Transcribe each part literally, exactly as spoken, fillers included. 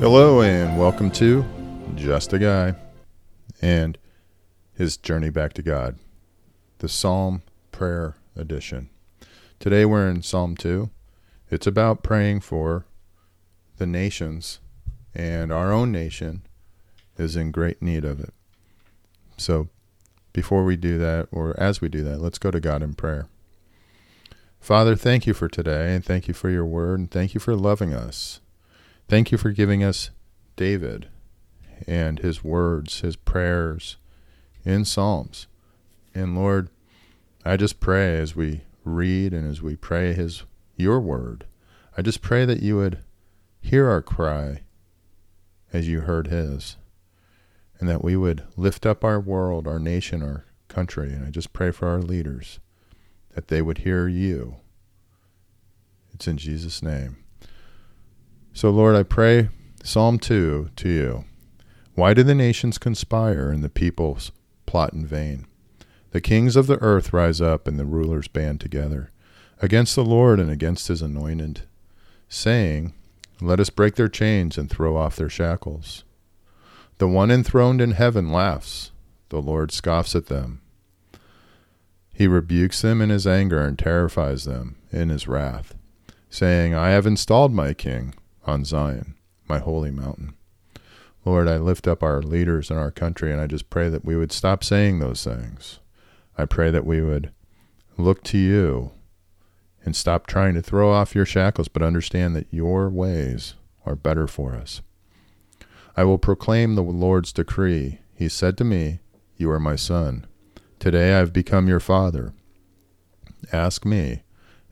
Hello and welcome to Just a Guy and His Journey Back to God, the Psalm Prayer Edition. Today we're in Psalm two. It's about praying for the nations, and our own nation is in great need of it. So before we do that, or as we do that, let's go to God in prayer. Father, thank you for today, and thank you for your word, and thank you for loving us. Thank you for giving us David and his words, his prayers in Psalms. And Lord, I just pray as we read and as we pray his your word, I just pray that you would hear our cry as you heard his, and that we would lift up our world, our nation, our country. And I just pray for our leaders, that they would hear you. It's in Jesus' name. So Lord, I pray Psalm two to you. Why do the nations conspire and the peoples plot in vain? The kings of the earth rise up and the rulers band together against the Lord and against his anointed, saying, "Let us break their chains and throw off their shackles." The one enthroned in heaven laughs. The Lord scoffs at them. He rebukes them in his anger and terrifies them in his wrath, saying, "I have installed my king on Zion, my holy mountain." Lord, I lift up our leaders in our country, and I just pray that we would stop saying those things. I pray that we would look to you and stop trying to throw off your shackles, but understand that your ways are better for us. I will proclaim the Lord's decree. He said to me, "You are my son. Today I have become your father. Ask me,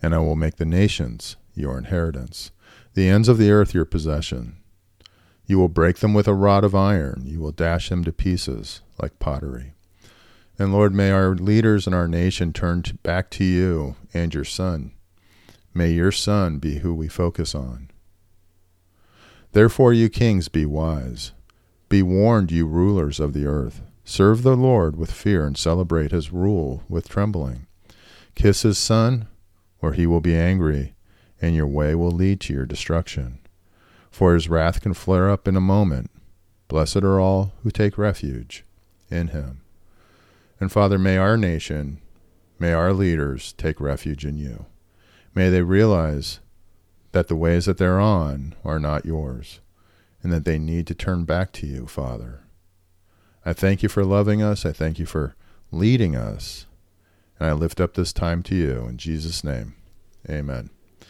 and I will make the nations your inheritance, the ends of the earth your possession. You will break them with a rod of iron. You will dash them to pieces like pottery." And Lord, may our leaders and our nation turn to back to you and your son. May your son be who we focus on. Therefore, you kings, be wise. Be warned, you rulers of the earth. Serve the Lord with fear and celebrate his rule with trembling. Kiss his son, or he will be angry, and your way will lead to your destruction. For his wrath can flare up in a moment. Blessed are all who take refuge in him. And Father, may our nation, may our leaders take refuge in you. May they realize that the ways that they're on are not yours, and that they need to turn back to you, Father. I thank you for loving us. I thank you for leading us. And I lift up this time to you in Jesus' name. Amen.